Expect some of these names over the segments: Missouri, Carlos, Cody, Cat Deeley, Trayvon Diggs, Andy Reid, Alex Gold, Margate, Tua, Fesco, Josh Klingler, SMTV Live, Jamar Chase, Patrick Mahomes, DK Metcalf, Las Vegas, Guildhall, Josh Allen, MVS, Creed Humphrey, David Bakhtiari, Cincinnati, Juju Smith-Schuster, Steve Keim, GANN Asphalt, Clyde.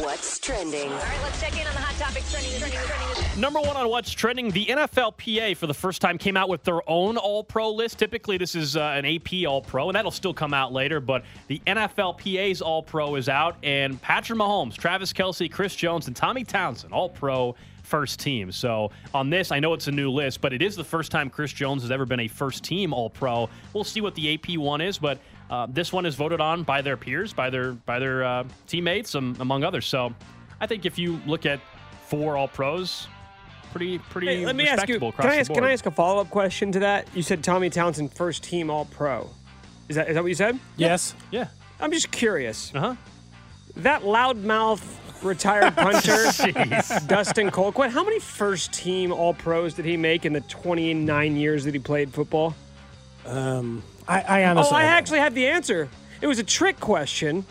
What's trending? All right, let's check in on the hot topics trending. Number one on what's trending, the NFLPA for the first time came out with their own All-Pro list. Typically, this is an AP All-Pro, and that'll still come out later, but the NFLPA's All-Pro is out, and Patrick Mahomes, Travis Kelce, Chris Jones, and Tommy Townsend, All-Pro first team. So on this, I know it's a new list, but it is the first time Chris Jones has ever been a first-team All-Pro. We'll see what the AP one is, but this one is voted on by their peers, by their teammates, among others. So I think if you look at four All-Pros, pretty hey, let me respectable ask you, can I ask a follow-up question to that? You said Tommy Townsend, first-team All-Pro. Is that what you said? Yes. Yeah. I'm just curious. Uh-huh. That loudmouth retired punter, Dustin Colquitt, how many first-team All-Pros did he make in the 29 years that he played football? I honestly. Oh, I actually had the answer. It was a trick question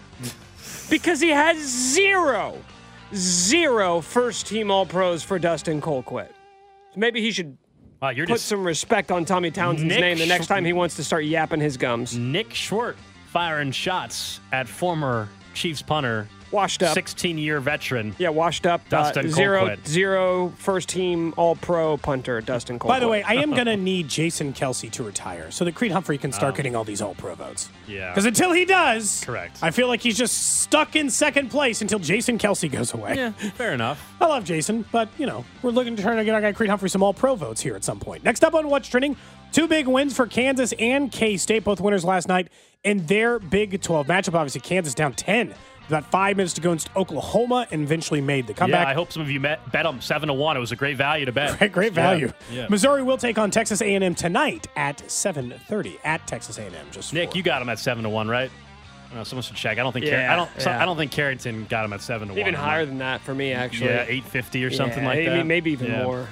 because he had zero first-team All-Pros for Dustin Colquitt. Maybe he should put some respect on Tommy Townsend's name the next time he wants to start yapping his gums. Nick Schwartz firing shots at former Chiefs punter, washed up, 16-year veteran. Yeah, washed up. Dustin Colquitt. Zero first-team All-Pro punter, Dustin Colquitt. By the way, I am going to need Jason Kelce to retire so that Creed Humphrey can start getting all these All-Pro votes. Yeah. Because until he does, correct. I feel like he's just stuck in second place until Jason Kelce goes away. Yeah, fair enough. I love Jason, but, you know, we're looking to try to get our guy Creed Humphrey some All-Pro votes here at some point. Next up on What's Trending, two big wins for Kansas and K-State, both winners last night in their Big 12 matchup. Obviously, Kansas down 10. About 5 minutes to go against Oklahoma and eventually made the comeback. Yeah, I hope some of you bet them 7-1. It was a great value to bet. Great value. Yeah. Missouri will take on Texas A&M tonight at 7:30 at Texas A&M. Just Nick, you got them at 7-1, right? I know, someone should check. I don't think. Yeah, I don't think Carrington got them at 7-1. Even higher than that for me, actually. Yeah, 850 or something like that. Maybe even more.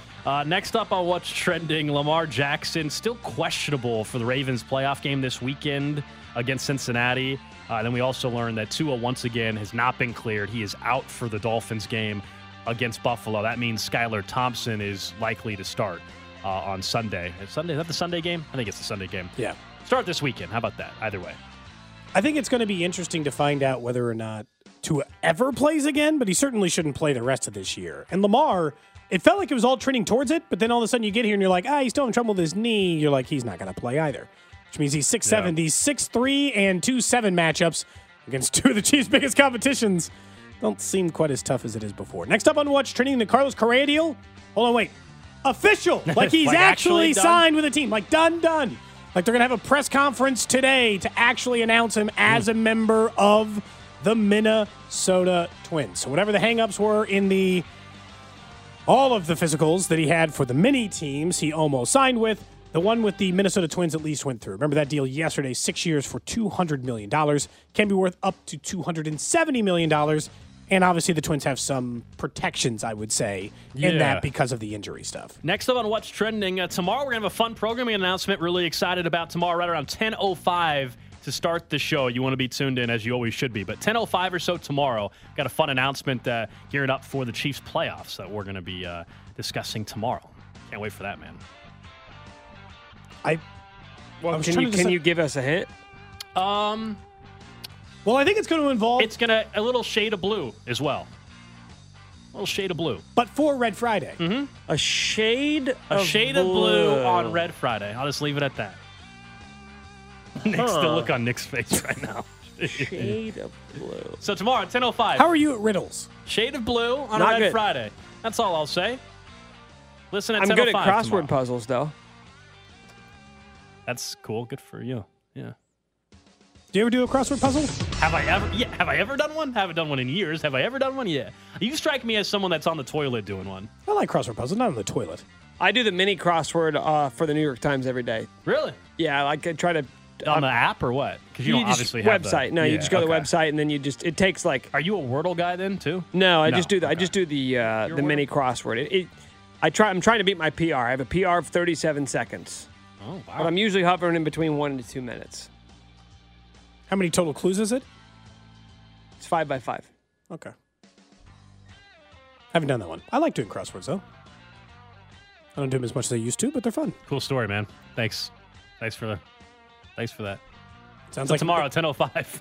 Next up on What's Trending, Lamar Jackson still questionable for the Ravens playoff game this weekend against Cincinnati. Then we also learned that Tua once again has not been cleared. He is out for the Dolphins game against Buffalo. That means Skylar Thompson is likely to start on Sunday. Is that the Sunday game? I think it's the Sunday game. Yeah. Start this weekend. How about that? Either way. I think it's going to be interesting to find out whether or not Tua ever plays again, but he certainly shouldn't play the rest of this year. And Lamar, it felt like it was all trending towards it, but then all of a sudden you get here and you're like, he's still in trouble with his knee. You're like, he's not going to play either. Which means he's 6'7", these 6'3", and 2'7" matchups against two of the Chiefs' biggest competitions don't seem quite as tough as it is before. Next up on What's Trending, the Carlos Correa deal. Hold on, wait. Official. Like he's actually signed with a team. Like done. Like they're going to have a press conference today to actually announce him as a member of the Minnesota Twins. So whatever the hangups were in all of the physicals that he had for the mini teams he almost signed with, the one with the Minnesota Twins at least went through. Remember that deal yesterday, 6 years for $200 million. Can be worth up to $270 million. And obviously the Twins have some protections, I would say, in that because of the injury stuff. Next up on What's Trending, tomorrow we're going to have a fun programming announcement. Really excited about tomorrow right around 10:05 to start the show. You want to be tuned in as you always should be. But 10:05 or so tomorrow, got a fun announcement gearing up for the Chiefs playoffs that we're going to be discussing tomorrow. Can't wait for that, man. Can you give us a hint? Well, I think it's going to involve a little shade of blue as well. A little shade of blue, but for Red Friday, a shade of blue on Red Friday. I'll just leave it at that. Nick's the look on Nick's face right now. Shade of blue. So tomorrow, 10:05. How are you at riddles? Shade of blue on Not Red good. Friday. That's all I'll say. Listen, I'm good at crossword puzzles, though. That's cool. Good for you. Yeah. Do you ever do a crossword puzzle? Have I ever? Yeah. Have I ever done one? Haven't done one in years. Have I ever done one? Yeah. You strike me as someone that's on the toilet doing one. I like crossword puzzles, not on the toilet. I do the mini crossword for the New York Times every day. Really? Yeah. I try to on the app or what? Because you don't obviously have the website. No, you just go to the website and then you just it takes like. Are you a Wordle guy then too? No, just do the I just do the mini crossword. I'm trying to beat my PR. I have a PR of 37 seconds. Oh wow! But I'm usually hovering in between 1 to 2 minutes. How many total clues is it? It's 5 by 5. Okay. Haven't done that one. I like doing crosswords though. I don't do them as much as I used to, but they're fun. Cool story, man. Thanks. Thanks for that. Sounds like tomorrow, 10:05.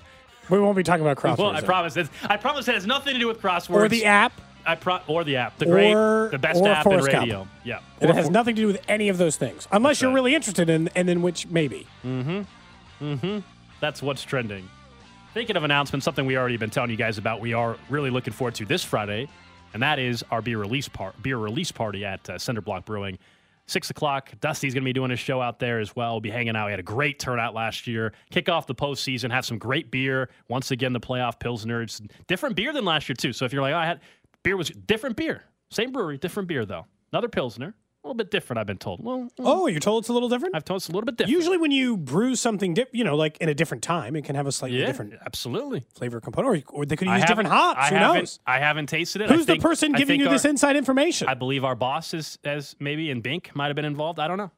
We won't be talking about crosswords. Well, I promise. I promise it has nothing to do with crosswords or the app. The best app in radio. Cup. Yeah, it has nothing to do with any of those things, unless you're really interested in, and in which maybe. That's what's trending. Thinking of announcements, something we already been telling you guys about. We are really looking forward to this Friday. And that is our beer release party at Cinder Block Brewing, 6 o'clock. Dusty's going to be doing his show out there as well. We'll be hanging out. We had a great turnout last year. Kick off the postseason. Have some great beer. Once again, the playoff Pilsner. It's different beer than last year too. So if you're like, was different beer, same brewery, different beer though. Another Pilsner, a little bit different. I've been told. Well, you're told it's a little different. I've told it's a little bit different. Usually, when you brew something, like in a different time, it can have a slightly different, flavor component, or they could use different hops. Who knows? I haven't tasted it. Who's the person giving you this inside information? I believe our boss is maybe in Bink might have been involved. I don't know.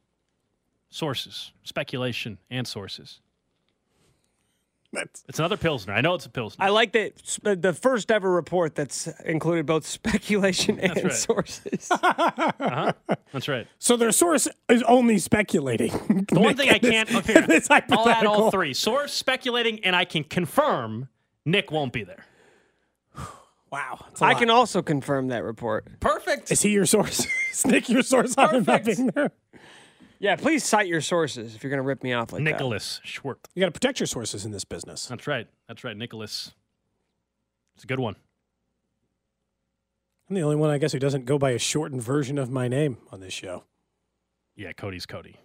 Sources, speculation, and sources. It's another Pilsner. I know it's a Pilsner. I like that the first ever report that's included both speculation and sources. That's right. So their source is only speculating. The one thing I can't... I'll add all three. Source, speculating, and I can confirm Nick won't be there. Wow. I can also confirm that report. Perfect. Is he your source? Is Nick your source on him not being there? Yeah, please cite your sources if you're going to rip me off like that. Nicholas Schwartz. You got to protect your sources in this business. That's right. That's right, Nicholas. It's a good one. I'm the only one, I guess, who doesn't go by a shortened version of my name on this show. Yeah, Cody's Cody.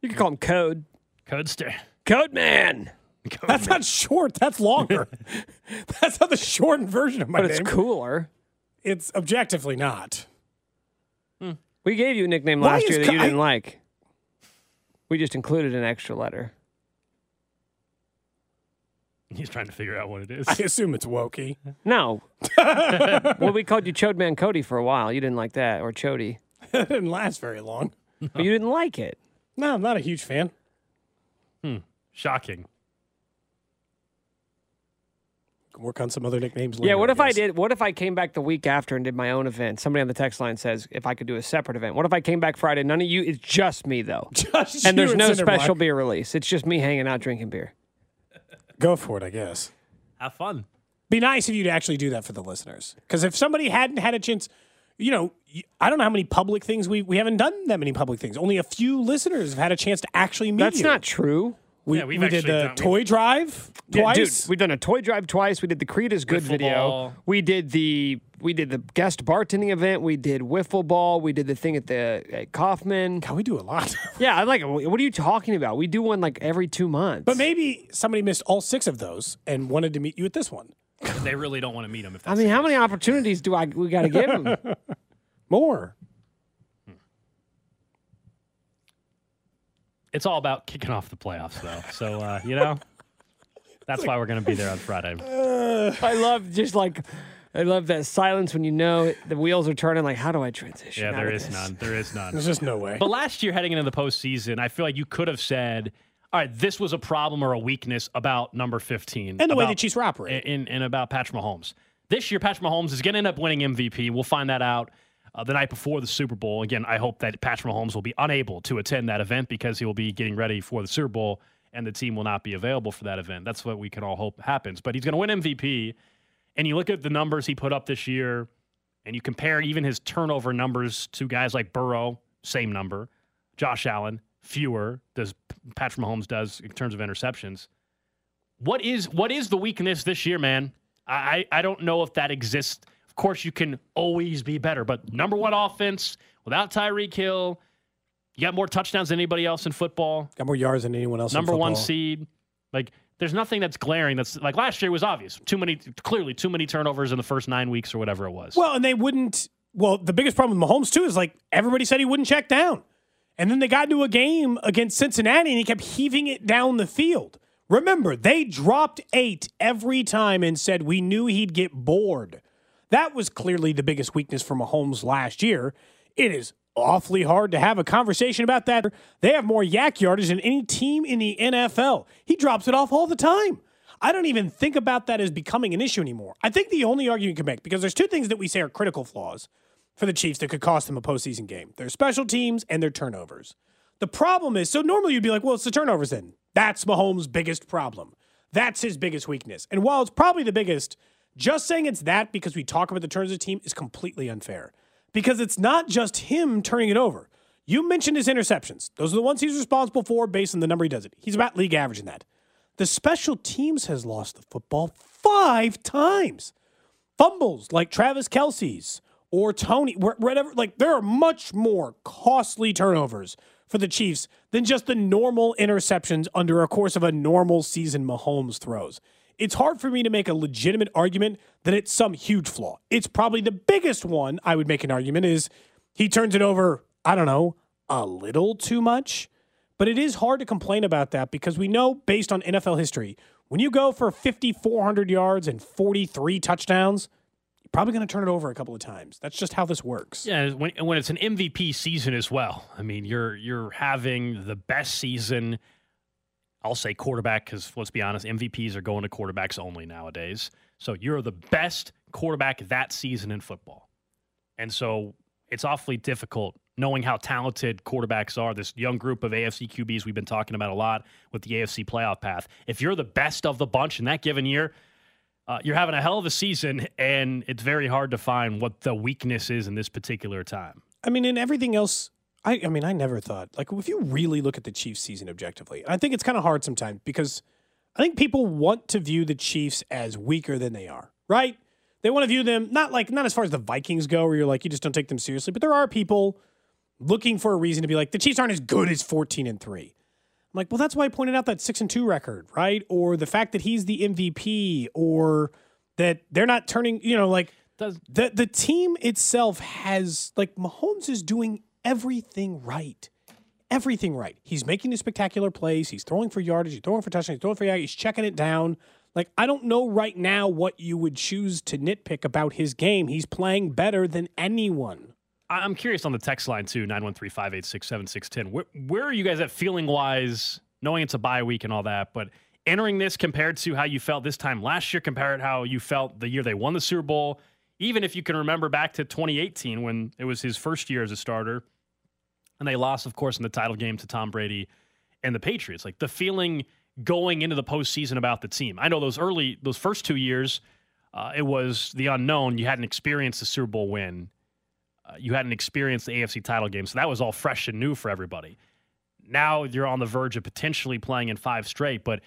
You can call him Code. Codester. Code Man. That's not short. That's longer. That's not the shortened version of my name. But it's cooler. It's objectively not. We gave you a nickname last year that you didn't like. We just included an extra letter. He's trying to figure out what it is. I assume it's Wokey. No. Well, we called you Chodeman Cody for a while. You didn't like that, or Chody. It didn't last very long. No. But you didn't like it. No, I'm not a huge fan. Shocking. Work on some other nicknames later. Yeah, what if I did? What if I came back the week after and did my own event? Somebody on the text line says if I could do a separate event. What if I came back Friday? None of you. It's just me though. Just and there's no special beer release. It's just me hanging out drinking beer. Go for it, I guess. Have fun. Be nice if you'd actually do that for the listeners. Because if somebody hadn't had a chance, I don't know how many public things we haven't done that many public things. Only a few listeners have had a chance to actually meet. That's not true. We did the toy drive twice. Dude, we've done a toy drive twice. We did the Creed is Good video. We did the guest bartending event. We did wiffle ball. We did the thing at Kaufman. God, we do a lot. Yeah, what are you talking about? We do one like every 2 months. But maybe somebody missed all 6 of those and wanted to meet you at this one. They really don't want to meet them. If that's how many opportunities do we got to give them? More. It's all about kicking off the playoffs, though. So, that's why we're going to be there on Friday. I love that silence when the wheels are turning. Like, how do I transition? Yeah, there is none. There's just no way. But last year, heading into the postseason, I feel like you could have said, all right, this was a problem or a weakness about number 15. And the way the Chiefs were operating. And about Patrick Mahomes. This year, Patrick Mahomes is going to end up winning MVP. We'll find that out. The night before the Super Bowl. Again, I hope that Patrick Mahomes will be unable to attend that event because he will be getting ready for the Super Bowl and the team will not be available for that event. That's what we can all hope happens. But he's going to win MVP, and you look at the numbers he put up this year, and you compare even his turnover numbers to guys like Burrow, same number, Josh Allen, fewer, does Patrick Mahomes does in terms of interceptions. What is the weakness this year, man? I don't know if that exists. Of course, you can always be better, but number one offense without Tyreek Hill, you got more touchdowns than anybody else in football. Got more yards than anyone else. Number one seed, there's nothing that's glaring. That's like last year was obvious. Clearly too many turnovers in the first 9 weeks or whatever it was. Well, the biggest problem with Mahomes too is everybody said he wouldn't check down. And then they got into a game against Cincinnati, and he kept heaving it down the field. Remember, they dropped 8 every time and said, we knew he'd get bored. That was clearly the biggest weakness for Mahomes last year. It is awfully hard to have a conversation about that. They have more yak yardage than any team in the NFL. He drops it off all the time. I don't even think about that as becoming an issue anymore. I think the only argument you can make, because there's two things that we say are critical flaws for the Chiefs that could cost them a postseason game. Their special teams and their turnovers. The problem is, so normally you'd be like, well, it's the turnovers then. That's Mahomes' biggest problem. That's his biggest weakness. And while it's probably the biggest, just saying it's that because we talk about the turnovers of the team is completely unfair. Because it's not just him turning it over. You mentioned his interceptions. Those are the ones he's responsible for based on the number he does it. He's about league average in that. The special teams has lost the football 5 times. Fumbles like Travis Kelce's or Tony, whatever. Like, there are much more costly turnovers for the Chiefs than just the normal interceptions under a course of a normal season Mahomes throws. It's hard for me to make a legitimate argument that it's some huge flaw. It's probably the biggest one I would make an argument is he turns it over, I don't know, a little too much. But it is hard to complain about that because we know based on NFL history, when you go for 5,400 yards and 43 touchdowns, you're probably going to turn it over a couple of times. That's just how this works. Yeah, when it's an MVP season as well. I mean, you're having the best season. I'll say quarterback because, let's be honest, MVPs are going to quarterbacks only nowadays. So you're the best quarterback that season in football. And so it's awfully difficult knowing how talented quarterbacks are. This young group of AFC QBs we've been talking about a lot with the AFC playoff path. If you're the best of the bunch in that given year, you're having a hell of a season, and it's very hard to find what the weakness is in this particular time. I mean, in everything else, I mean, I never thought, like, if you really look at the Chiefs season objectively, I think it's kind of hard sometimes because I think people want to view the Chiefs as weaker than they are, right? They want to view them, not as far as the Vikings go, where you're like, you just don't take them seriously, but there are people looking for a reason to be like, the Chiefs aren't as good as 14-3. I'm like, well, that's why I pointed out that 6-2 record, right? Or the fact that he's the MVP, or that they're not turning, you know, like, the team itself has, like, Mahomes is doing everything right. Everything right. He's making the spectacular plays. He's throwing for yardage. He's throwing for touchdowns. He's throwing for yardage. He's checking it down. Like, I don't know right now what you would choose to nitpick about his game. He's playing better than anyone. I'm curious on the text line, too, 913-586-7610. Where are you guys at feeling-wise, knowing it's a bye week and all that, but entering this compared to how you felt this time last year, compared how you felt the year they won the Super Bowl, even if you can remember back to 2018 when it was his first year as a starter, and they lost, of course, in the title game to Tom Brady and the Patriots. Like, the feeling going into the postseason about the team. I know those first 2 years, it was the unknown. You hadn't experienced the Super Bowl win. You hadn't experienced the AFC title game. So that was all fresh and new for everybody. Now you're on the verge of potentially playing in 5 straight, but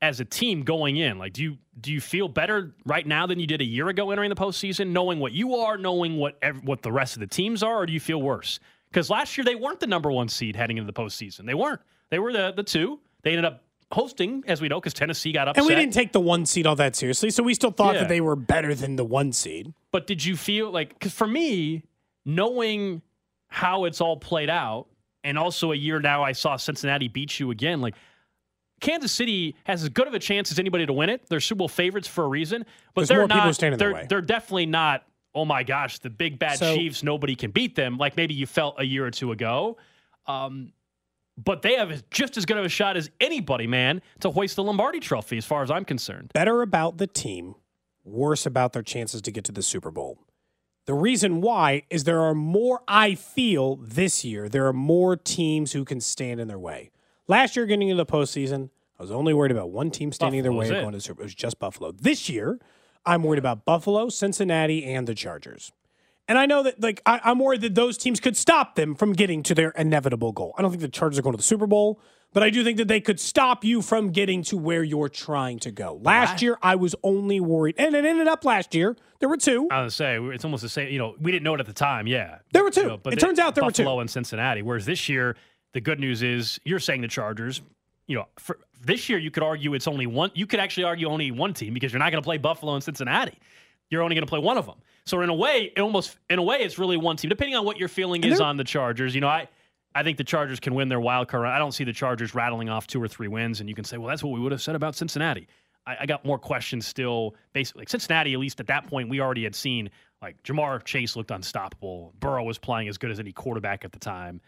as a team going in, like, do you feel better right now than you did a year ago entering the postseason, knowing what you are, knowing what the rest of the teams are, or do you feel worse? Because last year they weren't the number 1 seed heading into the postseason. They weren't. They were the 2. They ended up hosting, as we know, because Tennessee got upset. And we didn't take the 1 seed all that seriously, so we still thought that they were better than the 1 seed. But did you feel like, because for me, knowing how it's all played out, and also a year now I saw Cincinnati beat you again, like, Kansas City has as good of a chance as anybody to win it. They're Super Bowl favorites for a reason, but they're definitely not, oh my gosh, the big bad Chiefs, nobody can beat them, like maybe you felt a year or two ago. But they have just as good of a shot as anybody, man, to hoist the Lombardi trophy as far as I'm concerned. Better about the team, worse about their chances to get to the Super Bowl. The reason why is there are more, I feel, this year, there are more teams who can stand in their way. Last year, getting into the postseason, I was only worried about one team standing their way and going to the Super Bowl. It was just Buffalo. This year, I'm worried about Buffalo, Cincinnati, and the Chargers. And I know that, like, I'm worried that those teams could stop them from getting to their inevitable goal. I don't think the Chargers are going to the Super Bowl, but I do think that they could stop you from getting to where you're trying to go. Last year, I was only worried. And it ended up last year. There were 2. I was going to say, it's almost the same. You know, we didn't know it at the time, There were 2. You know, but it turns out there were 2. Buffalo and Cincinnati, whereas this year, the good news is you're saying the Chargers, you know, for this year, you could argue it's only one. You could actually argue only one team because you're not going to play Buffalo and Cincinnati. You're only going to play one of them. So in a way, it's really one team, depending on what your feeling is on the Chargers. You know, I I think the Chargers can win their wild card round. I don't see the Chargers rattling off 2 or 3 wins, and you can say, well, that's what we would have said about Cincinnati. I got more questions still. Basically, like Cincinnati, at least at that point, we already had seen like Jamar Chase looked unstoppable. Burrow was playing as good as any quarterback at the time.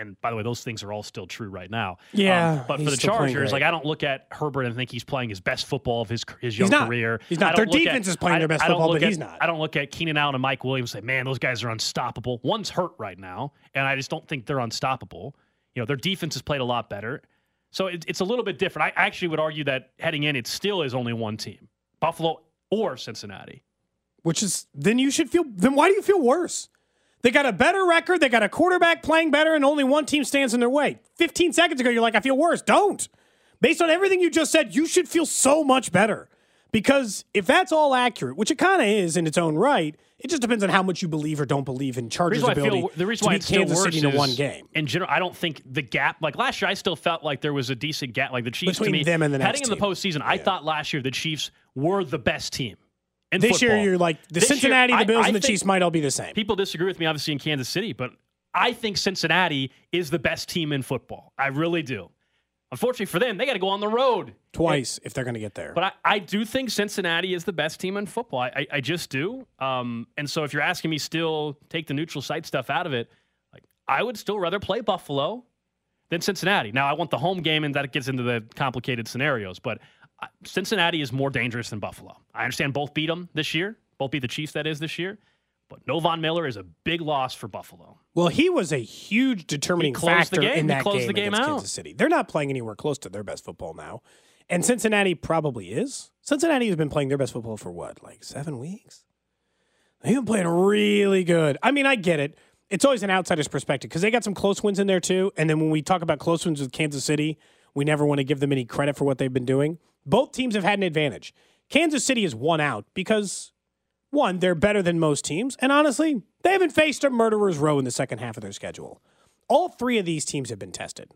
And by the way, those things are all still true right now. Yeah, but for the Chargers, like I don't look at Herbert and think he's playing his best football of his young career. He's not. Their defense is playing their best football, but he's not. I don't look at Keenan Allen and Mike Williams and say, man, those guys are unstoppable. One's hurt right now, and I just don't think they're unstoppable. You know, their defense has played a lot better. So it's a little bit different. I actually would argue that heading in, it still is only one team, Buffalo or Cincinnati. Which is, then you should feel, then why do you feel worse? They got a better record. They got a quarterback playing better, and only one team stands in their way. 15 seconds ago, you're like, I feel worse. Don't. Based on everything you just said, you should feel so much better. Because if that's all accurate, which it kind of is in its own right, it just depends on how much you believe or don't believe in Chargers' ability to beat Kansas City in one game. In general, I don't think the gap, like last year, I still felt like there was a decent gap. Like the Chiefs, between them and the next team. Heading in the postseason, I thought last year the Chiefs were the best team. This year, you're like, the Cincinnati, the Bills, and the Chiefs might all be the same. People disagree with me, obviously, in Kansas City, but I think Cincinnati is the best team in football. I really do. Unfortunately for them, they got to go on the road. Twice, if they're going to get there. But I do think Cincinnati is the best team in football. I just do. And so if you're asking me still take the neutral site stuff out of it, like I would still rather play Buffalo than Cincinnati. Now, I want the home game, and that gets into the complicated scenarios, but Cincinnati is more dangerous than Buffalo. I understand both beat them this year. Both beat the Chiefs, that is, this year. But Von Miller is a big loss for Buffalo. Well, he was a huge determining factor in that game against Kansas City. They're not playing anywhere close to their best football now. And Cincinnati probably is. Cincinnati has been playing their best football for what, like 7 weeks? They've been playing really good. I mean, I get it. It's always an outsider's perspective because they got some close wins in there too. And then when we talk about close wins with Kansas City, we never want to give them any credit for what they've been doing. Both teams have had an advantage. Kansas City is one out because, one, they're better than most teams. And honestly, they haven't faced a murderer's row in the second half of their schedule. All three of these teams have been tested.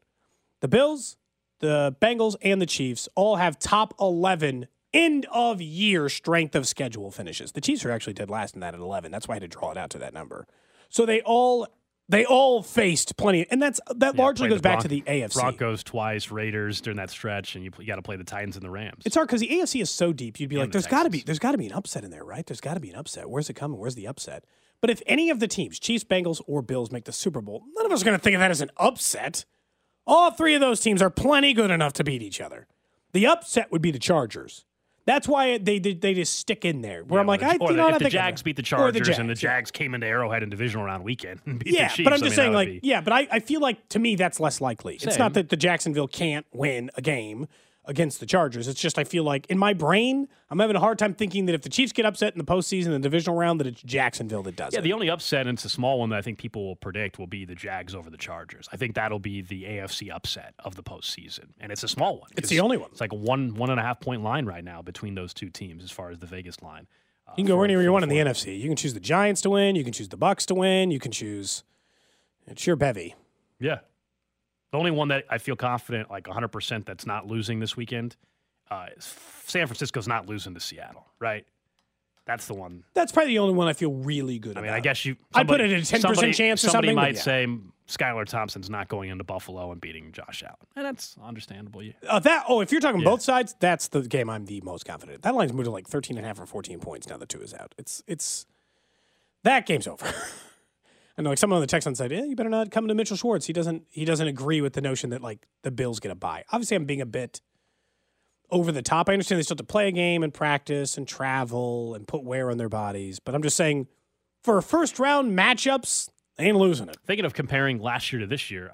The Bills, the Bengals, and the Chiefs all have top 11 end-of-year strength of schedule finishes. The Chiefs are actually dead last in that at 11. That's why I had to draw it out to that number. So they all faced plenty, and that largely goes back to the AFC. Broncos twice, Raiders during that stretch, and you got to play the Titans and the Rams. It's hard because the AFC is so deep. You'd be like, there's got to be an upset in there, right? There's got to be an upset. Where's it coming? Where's the upset? But if any of the teams, Chiefs, Bengals, or Bills, make the Super Bowl, none of us are going to think of that as an upset. All three of those teams are plenty good enough to beat each other. The upset would be the Chargers. That's why they just stick in there. Where I'm like, I think the Jags beat the Chargers, and the Jags came into Arrowhead in divisional round weekend. And beat the Chiefs. But I'm just saying, like, but I feel like to me that's less likely. Same. It's not that the Jacksonville can't win a game against the Chargers. It's just I feel like in my brain I'm having a hard time thinking that if the Chiefs get upset in the postseason, the divisional round, that it's Jacksonville that does it. Yeah, the only upset, and it's a small one that I think people will predict, will be the Jags over the Chargers. I think that'll be the AFC upset of the postseason, and it's a small one. It's the only one. It's like a 1.5 point line right now between those two teams as far as the Vegas line. You can go anywhere you want in the NFC. You can choose the Giants to win. You can choose the Bucks to win. You can choose. It's your bevy. Yeah. The only one that I feel confident, like 100%, that's not losing this weekend, San Francisco's not losing to Seattle, right? That's the one. That's probably the only one I feel really good about. I mean, I guess I put it at a 10% chance or something. Somebody might say Skylar Thompson's not going into Buffalo and beating Josh Allen, and that's understandable. Yeah. If you're talking both sides, that's the game I'm the most confident in. That line's moved to like 13.5 or 14 points now that Tua is out. It's that game's over. I know, like someone on the text line said, you better not come to Mitchell Schwartz. He doesn't agree with the notion that like the Bills get a bye. Obviously, I'm being a bit over the top. I understand they still have to play a game and practice and travel and put wear on their bodies, but I'm just saying, for first round matchups, they ain't losing it. Thinking of comparing last year to this year.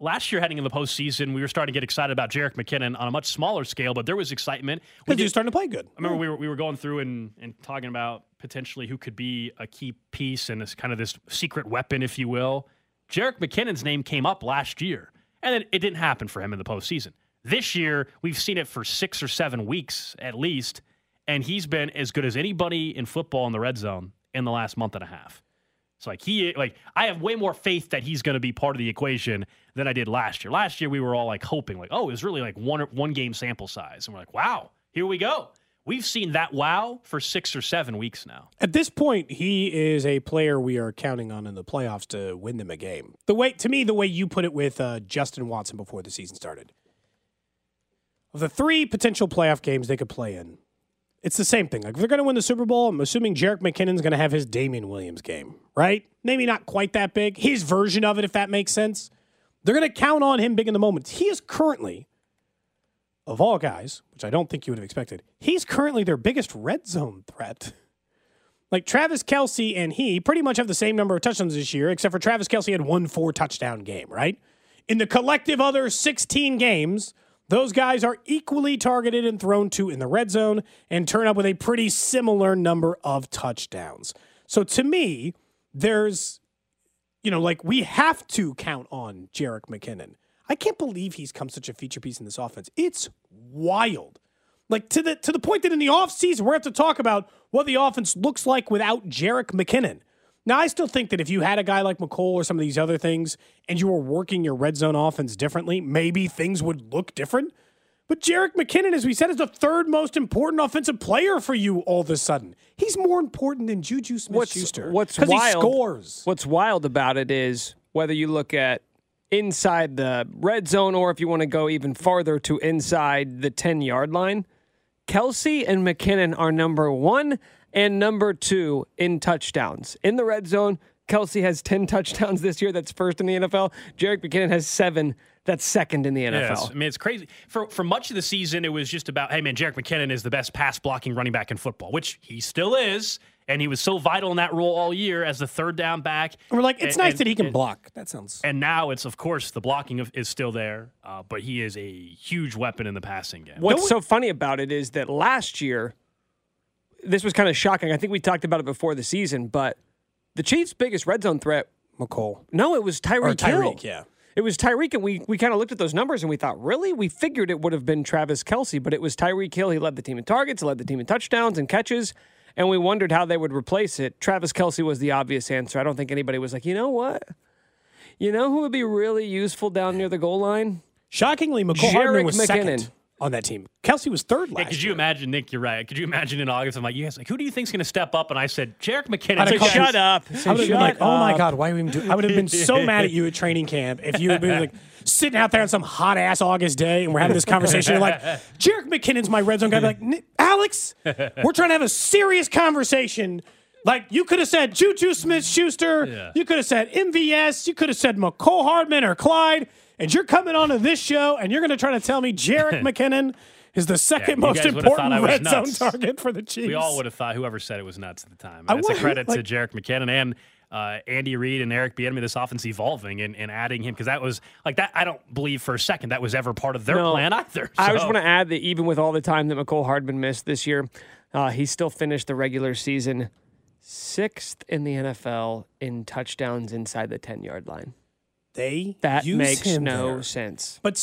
Last year, heading into the postseason, we were starting to get excited about Jerick McKinnon on a much smaller scale, but there was excitement. Because he was starting to play good. I remember we were going through and talking about potentially who could be a key piece and this kind of this secret weapon, if you will. Jerick McKinnon's name came up last year, and it didn't happen for him in the postseason. This year, we've seen it for 6 or 7 weeks at least, and he's been as good as anybody in football in the red zone in the last month and a half. It's so I have way more faith that he's going to be part of the equation than I did last year. Last year, we were all like hoping, like, oh, it was really like one game sample size. And we're like, wow, here we go. We've seen that wow for 6 or 7 weeks now. At this point, he is a player we are counting on in the playoffs to win them a game. To me, the way you put it with Justin Watson before the season started. Of the three potential playoff games they could play in, it's the same thing. Like, if they're going to win the Super Bowl, I'm assuming Jerick McKinnon's going to have his Damian Williams game, right? Maybe not quite that big. His version of it, if that makes sense. They're going to count on him big in the moment. He is currently... Of all guys, which I don't think you would have expected, he's currently their biggest red zone threat. Like, Travis Kelce and he pretty much have the same number of touchdowns this year, except for Travis Kelce had 1 4-touchdown game, right? In the collective other 16 games, those guys are equally targeted and thrown to in the red zone and turn up with a pretty similar number of touchdowns. So to me, there's, we have to count on Jerick McKinnon. I can't believe he's come such a feature piece in this offense. It's wild. Like, to the point that in the offseason, we're going to have to talk about what the offense looks like without Jerick McKinnon. Now, I still think that if you had a guy like Mecole or some of these other things and you were working your red zone offense differently, maybe things would look different. But Jerick McKinnon, as we said, is the third most important offensive player for you all of a sudden. He's more important than Juju Smith-Schuster because he scores. What's wild about it is whether you look at inside the red zone, or if you want to go even farther to inside the 10-yard line, Kelce and McKinnon are number 1 and number 2 in touchdowns. In the red zone, Kelce has 10 touchdowns this year. That's first in the NFL. Jerick McKinnon has 7. That's second in the NFL. Yes. I mean, it's crazy. For much of the season, it was just about, hey, man, Jerick McKinnon is the best pass-blocking running back in football, which he still is. And he was so vital in that role all year as the third down back. We're like, it's nice that he can block. That sounds... And now it's, of course, the blocking is still there, but he is a huge weapon in the passing game. What's so funny about it is that last year, this was kind of shocking. I think we talked about it before the season, but the Chiefs' biggest red zone threat... Mecole. No, it was Tyreek Hill. Yeah. It was Tyreek, and we kind of looked at those numbers, and we thought, really? We figured it would have been Travis Kelce, but it was Tyreek Hill. He led the team in targets, led the team in touchdowns and catches, and we wondered how they would replace it. Travis Kelce was the obvious answer. I don't think anybody was like, you know what? You know who would be really useful down near the goal line? Shockingly, Mecole Hardman was second on that team. Kelce was third last year. Could you imagine, Nick, you're right. Could you imagine in August, I'm like, yes, like, who do you think's going to step up? And I said, Jerick McKinnon. Shut up. I would have been like, oh, my God, why are we even doing I would have been so mad at you at training camp if you had been like, sitting out there on some hot-ass August day and we're having this conversation. You're like, Jerick McKinnon's my red zone guy. I'd be like, Alex, we're trying to have a serious conversation. Like, you could have said Juju Smith-Schuster. Yeah. You could have said MVS. You could have said Mecole Hardman or Clyde. And you're coming on to this show, and you're going to try to tell me Jerick McKinnon is the second most important red zone target for the Chiefs. We all would have thought whoever said it was nuts at the time. And that's a credit to Jerick McKinnon and Andy Reid and Eric Bieniemy, this offense evolving and adding him, because that was like that. I don't believe for a second that was ever part of their plan either. So. I just want to add that even with all the time that Mecole Hardman missed this year, he still finished the regular season 6th in the NFL in touchdowns inside the 10-yard line. That makes no sense. But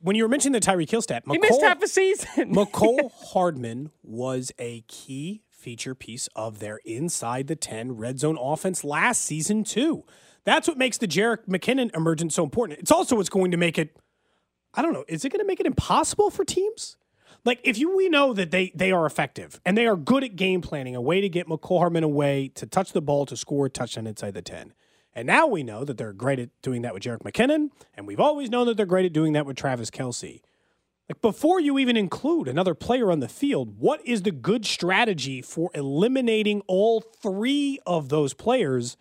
when you were mentioning the Tyreek Hill stat, he missed half a season. Mecole Hardman was a key feature piece of their inside the 10 red zone offense last season too. That's what makes the Jerick McKinnon emergence so important. It's also what's going to make it, I don't know, is it going to make it impossible for teams? Like, if we know that they are effective and they are good at game planning, a way to get Mecole Hardman away, to touch the ball, to score a touchdown inside the 10. And now we know that they're great at doing that with Jerick McKinnon, and we've always known that they're great at doing that with Travis Kelce. Like, before you even include another player on the field, what is the good strategy for eliminating all three of those players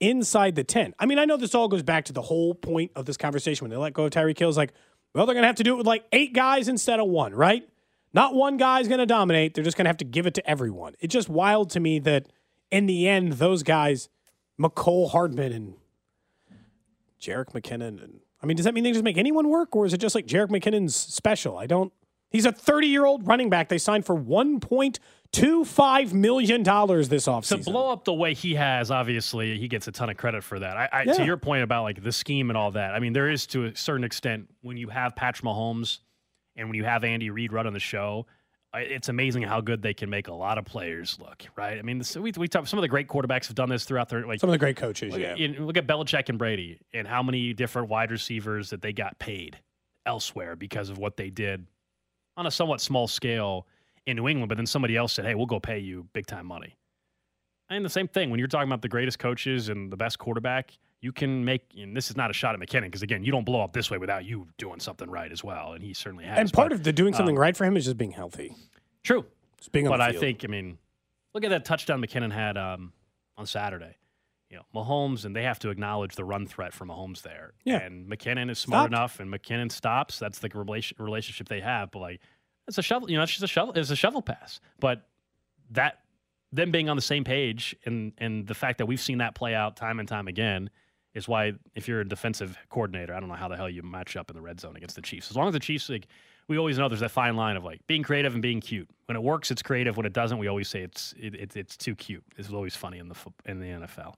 inside the 10? I mean, I know this all goes back to the whole point of this conversation. When they let go of Tyreek Hill, like, well, they're going to have to do it with, 8 guys instead of 1, right? Not one guy's going to dominate. They're just going to have to give it to everyone. It's just wild to me that, in the end, those guys... Mecole Hardman and Jerick McKinnon. Does that mean they just make anyone work, or is it just like Jerick McKinnon's special? He's a 30-year-old running back. They signed for $1.25 million this offseason. To blow up the way he has, obviously, he gets a ton of credit for that. To your point about the scheme and all that, there is to a certain extent when you have Patrick Mahomes and when you have Andy Reid run on the show, it's amazing how good they can make a lot of players look, right? We talk, some of the great quarterbacks have done this throughout their some of the great coaches. Look at Belichick and Brady and how many different wide receivers that they got paid elsewhere because of what they did on a somewhat small scale in New England, but then somebody else said, hey, we'll go pay you big-time money. And the same thing, when you're talking about the greatest coaches and the best quarterback, you can make, and this is not a shot at McKinnon, because, again, you don't blow up this way without you doing soming right as well, and he certainly has. And part of the doing something right for him is just being healthy. True. Just being on the field. But I think, I mean, look at that touchdown McKinnon had on Saturday. You know, Mahomes, and they have to acknowledge the run threat from Mahomes there. Yeah. And McKinnon is smart enough, and McKinnon stops. That's the relationship they have. But, like, it's a shovel. You know, it's just a shovel. It's a shovel pass. But that, them being on the same page and the fact that we've seen that play out time and time again is why, if you're a defensive coordinator, I don't know how the hell you match up in the red zone against the Chiefs. As long as the Chiefs, like, we always know there's that fine line of, like, being creative and being cute. When it works, it's creative. When it doesn't, we always say it's too cute. This is always funny in the NFL.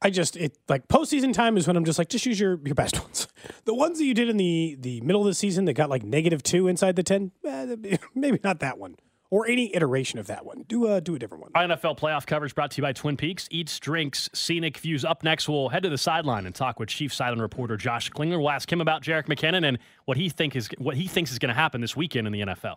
I just, postseason time is when I'm just like, just use your best ones. The ones that you did in the middle of the season that got like -2 inside the 10, maybe not that one or any iteration of that one. Do a different one. NFL playoff coverage brought to you by Twin Peaks. Eats, drinks, scenic views. Up next, we'll head to the sideline and talk with Chiefs sideline reporter Josh Klingler. We'll ask him about Jerick McKinnon and what he thinks is going to happen this weekend in the NFL.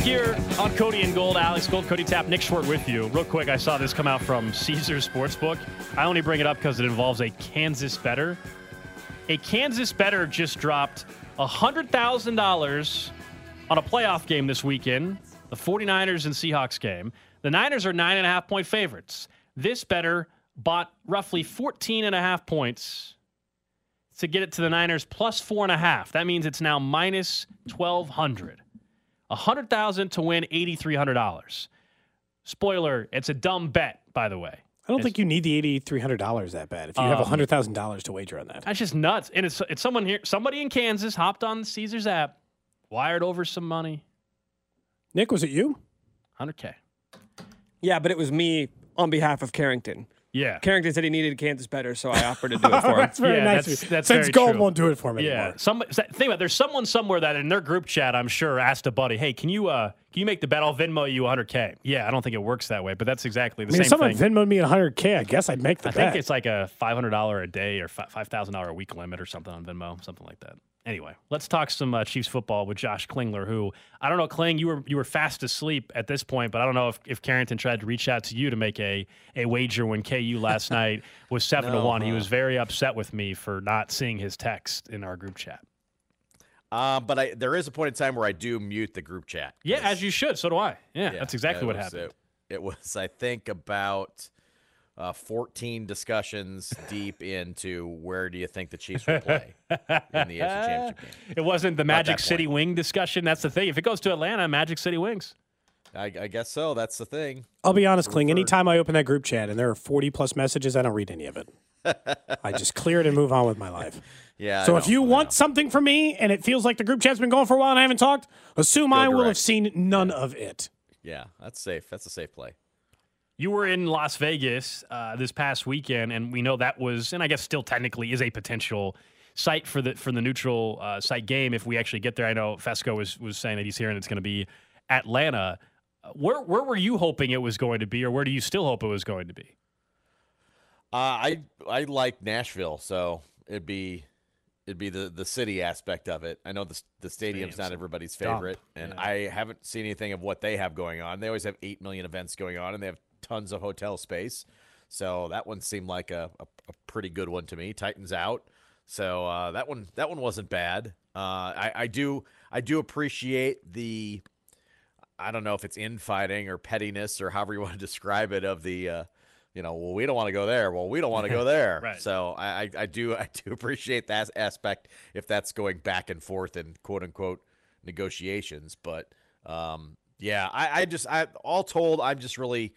Here on Cody and Gold, Alex Gold, Cody Tapp, Nick Schwartz with you. Real quick, I saw this come out from Caesars Sportsbook. I only bring it up because it involves a Kansas bettor. A Kansas bettor just dropped $100,000 on a playoff game this weekend, the 49ers and Seahawks game. The Niners are 9.5-point favorites. This bettor bought roughly 14.5 points to get it to the Niners plus 4.5. That means it's now minus 1,200. $100,000 to win $8,300. Spoiler, it's a dumb bet, by the way. I don't think you need the $8,300 that bad if you have $100,000 to wager on that. That's just nuts. And it's someone here, somebody in Kansas hopped on the Caesars app, wired over some money. Nick, was it you? $100K. Yeah, but it was me on behalf of Carrington. Yeah. Carrington said he needed Kansas better, so I offered to do it for him. That's very nice. That's since very Gold true. Won't do it for me anymore. Think about it. There's someone somewhere that in their group chat, I'm sure, asked a buddy, hey, can you make the bet? I'll Venmo you $100K. Yeah, I don't think it works that way, but that's exactly the same thing. If someone Venmoed me $100K, I guess I'd make the bet. I think it's like a $500 a day or $5,000 a week limit or something on Venmo, something like that. Anyway, let's talk some Chiefs football with Josh Klingler, who, I don't know, Kling, you were fast asleep at this point, but I don't know if Carrington tried to reach out to you to make a wager when KU last night was 7-1. He was very upset with me for not seeing his text in our group chat. But there is a point in time where I do mute the group chat. Yeah, as you should. So do I. Yeah, that's exactly what happened. It was, I think, about 14 discussions deep into where do you think the Chiefs will play in the AFC Championship game. It wasn't the Magic City Wing discussion. That's the thing. If it goes to Atlanta, Magic City Wings. I guess so. That's the thing. I'll be honest, Kling. Anytime I open that group chat and there are 40-plus messages, I don't read any of it. I just clear it and move on with my life. Yeah. So if you want something from me and it feels like the group chat's been going for a while and I haven't talked, assume I will have seen none of it. Yeah, that's safe. That's a safe play. You were in Las Vegas this past weekend, and we know that was, and I guess still technically is a potential site for the neutral site game if we actually get there. I know Fesco was saying that he's here and it's going to be Atlanta. Where were you hoping it was going to be, or where do you still hope it was going to be? I like Nashville, so it'd be the city aspect of it. I know the stadium's not everybody's favorite, and yeah. I haven't seen anything of what they have going on. They always have 8 million events going on, and they have tons of hotel space, so that one seemed like a pretty good one to me. Titans out, so that one wasn't bad. I do appreciate the, I don't know if it's infighting or pettiness or however you want to describe it, of the well, we don't want to go there. Well, we don't want to go there. Right. So I do appreciate that aspect if that's going back and forth in quote unquote negotiations. But yeah, I all told, I'm just really,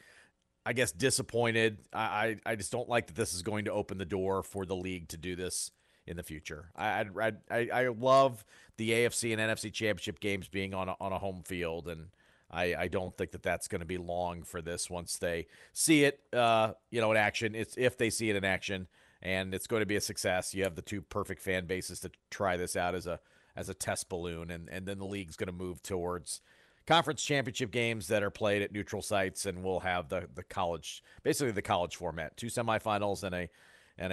I guess, disappointed. I just don't like that this is going to open the door for the league to do this in the future. I love the AFC and NFC championship games being on a home field, and I don't think that that's going to be long for this once they see it, in action. It's if they see it in action, and it's going to be a success. You have the two perfect fan bases to try this out as a test balloon, and then the league's going to move towards conference championship games that are played at neutral sites, and we'll have the college format, two semifinals and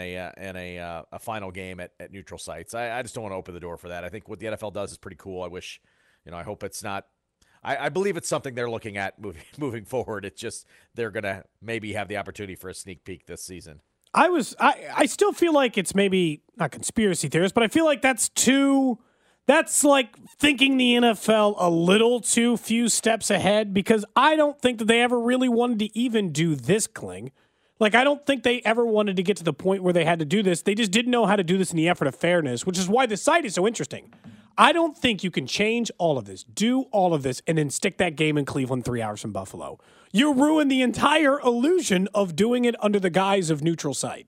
a final game at neutral sites. I just don't want to open the door for that. I think what the NFL does is pretty cool. I wish, I hope it's not. I believe it's something they're looking at moving forward. It's just they're gonna maybe have the opportunity for a sneak peek this season. I still feel like it's maybe not conspiracy theorist, but I feel like that's like thinking the NFL a little too few steps ahead, because I don't think that they ever really wanted to even do this, Kling. Like, I don't think they ever wanted to get to the point where they had to do this. They just didn't know how to do this in the effort of fairness, which is why the site is so interesting. I don't think you can change all of this, do all of this, and then stick that game in Cleveland 3 hours from Buffalo. You ruin the entire illusion of doing it under the guise of neutral site.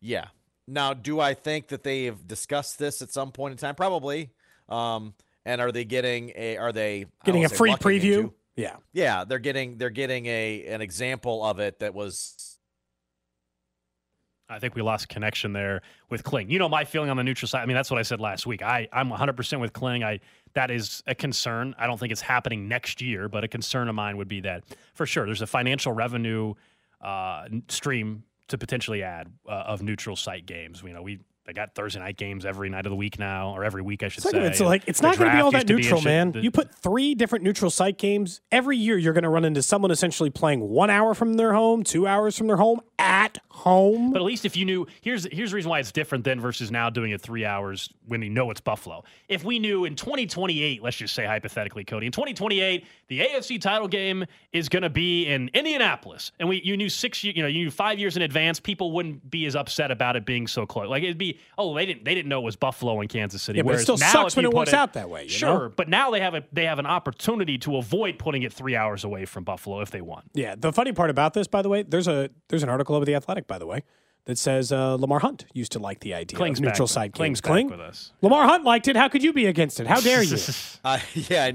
Yeah. Now, do I think that they've discussed this at some point in time? Probably. And are they getting a free preview? Yeah. Yeah, they're getting an example of it that was. I think we lost connection there with Kling. My feeling on the neutral site, I mean, that's what I said last week. I'm 100% with Kling. That is a concern. I don't think it's happening next year, but a concern of mine would be that, for sure, there's a financial revenue stream to potentially add of neutral site games. They got Thursday night games every night of the week now, or every week, I should say. It's like it's not going to be all that neutral, man. You put three different neutral site games every year, you're going to run into someone essentially playing 1 hour from their home, 2 hours from their home, at home. But at least if you knew, here's the reason why it's different then versus now doing it 3 hours when you know it's Buffalo. If we knew in 2028, let's just say hypothetically, Cody, in 2028, the AFC title game is going to be in Indianapolis, and you knew 5 years in advance, people wouldn't be as upset about it being so close. Like it'd be. Oh, they didn't know it was Buffalo and Kansas City. Yeah, but it still sucks when it works out that way. Sure, but now they have an opportunity to avoid putting it 3 hours away from Buffalo if they want. Yeah, the funny part about this, by the way, there's an article over The Athletic, by the way, that says Lamar Hunt used to like the idea of neutral site games. Kling with us. Lamar Hunt liked it. How could you be against it? How dare you? Yeah,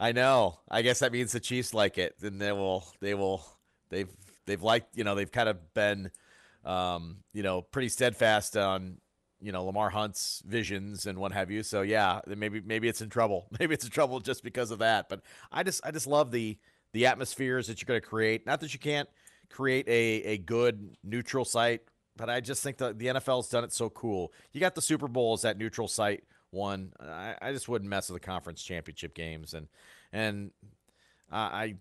I know. I guess that means the Chiefs like it, and they've kind of been pretty steadfast on. Lamar Hunt's visions and what have you. So yeah, maybe it's in trouble. Maybe it's in trouble just because of that. But I just love the atmospheres that you're going to create. Not that you can't create a good neutral site, but I just think that the NFL's done it so cool. You got the Super Bowl as that neutral site one. I just wouldn't mess with the conference championship games and. I'm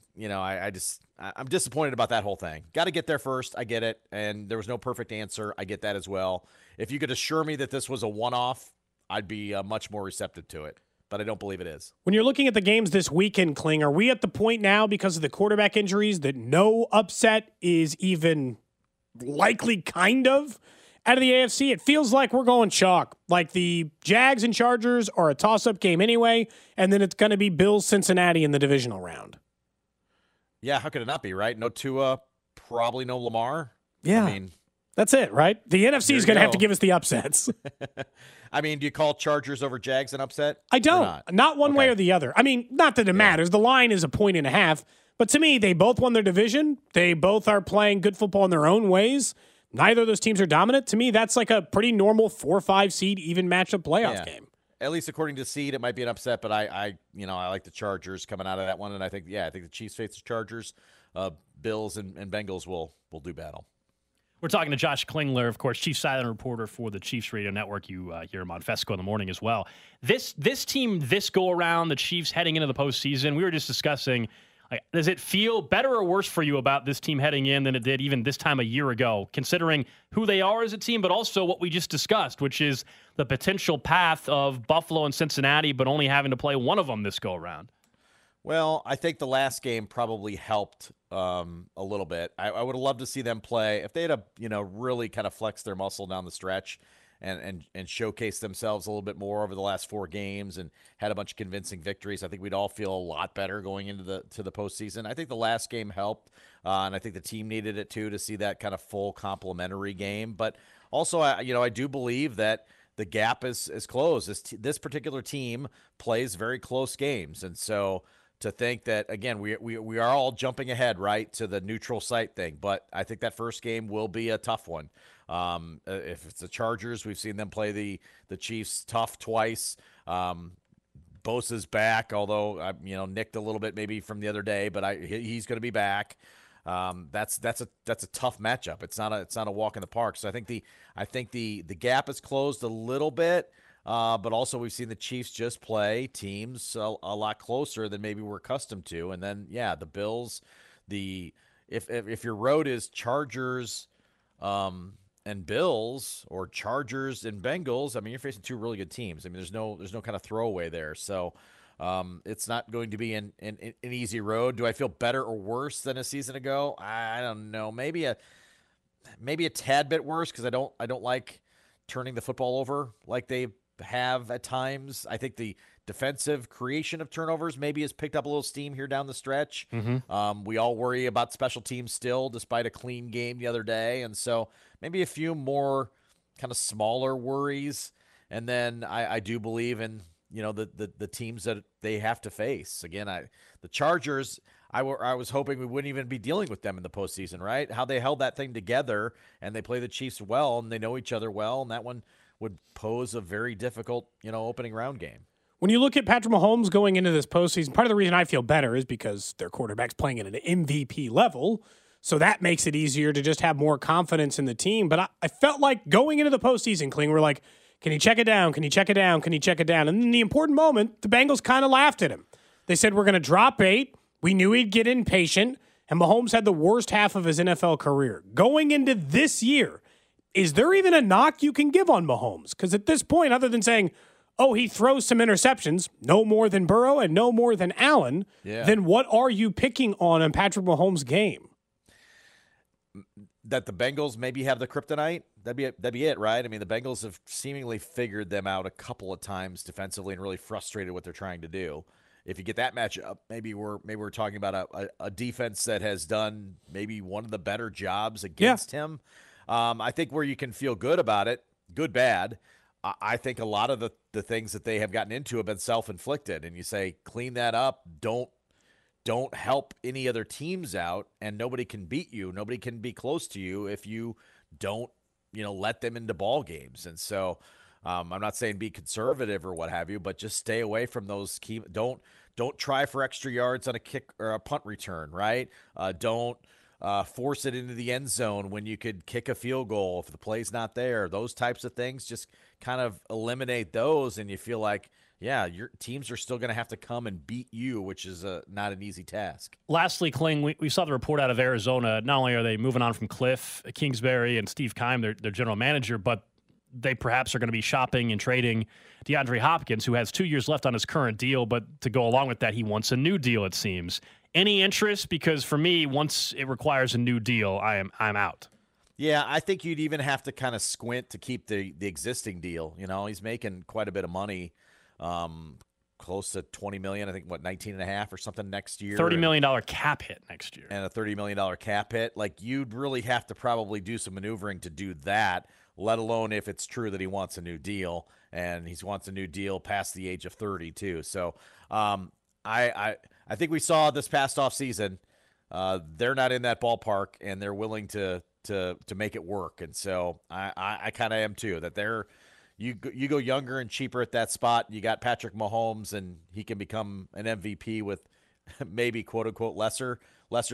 disappointed about that whole thing. Got to get there first. I get it. And there was no perfect answer. I get that as well. If you could assure me that this was a one-off, I'd be much more receptive to it, but I don't believe it is. When you're looking at the games this weekend, Kling, are we at the point now because of the quarterback injuries that no upset is even likely kind of out of the AFC? It feels like we're going chalk. Like the Jags and Chargers are a toss-up game anyway, and then it's going to be Bills, Cincinnati in the divisional round. Yeah, how could it not be, right? No Tua, probably no Lamar. Yeah, that's it, right? The NFC is going to have to give us the upsets. Do you call Chargers over Jags an upset? I don't. Not one way or the other. Not that it matters. The line is 1.5. But to me, they both won their division. They both are playing good football in their own ways. Neither of those teams are dominant. To me, that's like a pretty normal 4-5 seed even matchup playoff game. At least according to seed, it might be an upset, but I like the Chargers coming out of that one, and I think the Chiefs face the Chargers, Bills and Bengals will do battle. We're talking to Josh Klingler, of course, Chiefs sideline reporter for the Chiefs Radio Network. You hear him on Fesco in the morning as well. This team, this go around, the Chiefs heading into the postseason. We were just discussing. Does it feel better or worse for you about this team heading in than it did even this time a year ago, considering who they are as a team, but also what we just discussed, which is the potential path of Buffalo and Cincinnati, but only having to play one of them this go-around? Well, I think the last game probably helped a little bit. I would have loved to see them play. If they had really kind of flexed their muscle down the stretch and showcased themselves a little bit more over the last four games and had a bunch of convincing victories, I think we'd all feel a lot better going into the postseason. I think the last game helped, and I think the team needed it too, to see that kind of full complementary game. But also, I do believe that the gap is closed. This particular team plays very close games, and so to think that, again, we are all jumping ahead, right, to the neutral site thing. But I think that first game will be a tough one. If it's the Chargers, we've seen them play the Chiefs tough twice. Bosa's back, although nicked a little bit maybe from the other day, but he's going to be back. That's a tough matchup. It's not a walk in the park. So I think the gap is closed a little bit, but also we've seen the Chiefs just play teams a lot closer than maybe we're accustomed to. And then the Bills, if your road is Chargers and Bills or Chargers and Bengals, I mean, you're facing two really good teams. I mean, there's no kind of throwaway there. So it's not going to be an easy road. Do I feel better or worse than a season ago? I don't know. Maybe a tad bit worse, because I don't like turning the football over like they have at times. I think the defensive creation of turnovers maybe has picked up a little steam here down the stretch. Mm-hmm. We all worry about special teams still, despite a clean game the other day. And so maybe a few more kind of smaller worries. And then I do believe in, the teams that they have to face. Again, the Chargers, I was hoping we wouldn't even be dealing with them in the postseason, right? How they held that thing together, and they play the Chiefs well, and they know each other well, and that one would pose a very difficult, opening round game. When you look at Patrick Mahomes going into this postseason, part of the reason I feel better is because their quarterback's playing at an MVP level, so that makes it easier to just have more confidence in the team. But I felt like going into the postseason, Klingler, like, can he check it down? Can he check it down? Can he check it down? And in the important moment, the Bengals kind of laughed at him. They said, we're going to drop 8. We knew he'd get impatient. And Mahomes had the worst half of his NFL career. Going into this year, is there even a knock you can give on Mahomes? Because at this point, other than saying, oh, he throws some interceptions, no more than Burrow and no more than Allen, then what are you picking on Patrick Mahomes' game? That the Bengals maybe have the kryptonite? That'd be it, right? I mean, the Bengals have seemingly figured them out a couple of times defensively and really frustrated what they're trying to do. If you get that matchup, maybe we're talking about a defense that has done maybe one of the better jobs against him. I think where you can feel good about it, good, bad, I think a lot of the things that they have gotten into have been self-inflicted. And you say, clean that up, don't help any other teams out, and nobody can beat you. Nobody can be close to you if you don't, let them into ball games. And so I'm not saying be conservative or what have you, but just stay away from those key. Don't try for extra yards on a kick or a punt return, right? Don't force it into the end zone when you could kick a field goal if the play's not there. Those types of things, just kind of eliminate those, and you feel like, your teams are still going to have to come and beat you, which is not an easy task. Lastly, Kling, we saw the report out of Arizona. Not only are they moving on from Cliff Kingsbury and Steve Keim, their general manager, but they perhaps are going to be shopping and trading DeAndre Hopkins, who has 2 years left on his current deal. But to go along with that, he wants a new deal, it seems. Any interest? Because for me, once it requires a new deal, I'm out. Yeah, I think you'd even have to kind of squint to keep the existing deal. He's making quite a bit of money. Close to $20 million, I think, 19.5 or something next year. $30 million cap hit next year, and a $30 million cap hit. Like, you'd really have to probably do some maneuvering to do that. Let alone if it's true that he wants a new deal, and he wants a new deal past the age of 30 too. So, I think we saw this past off season, they're not in that ballpark, and they're willing to make it work. And so I kind of am too. That they're. You go younger and cheaper at that spot. You got Patrick Mahomes, and he can become an MVP with maybe quote unquote lesser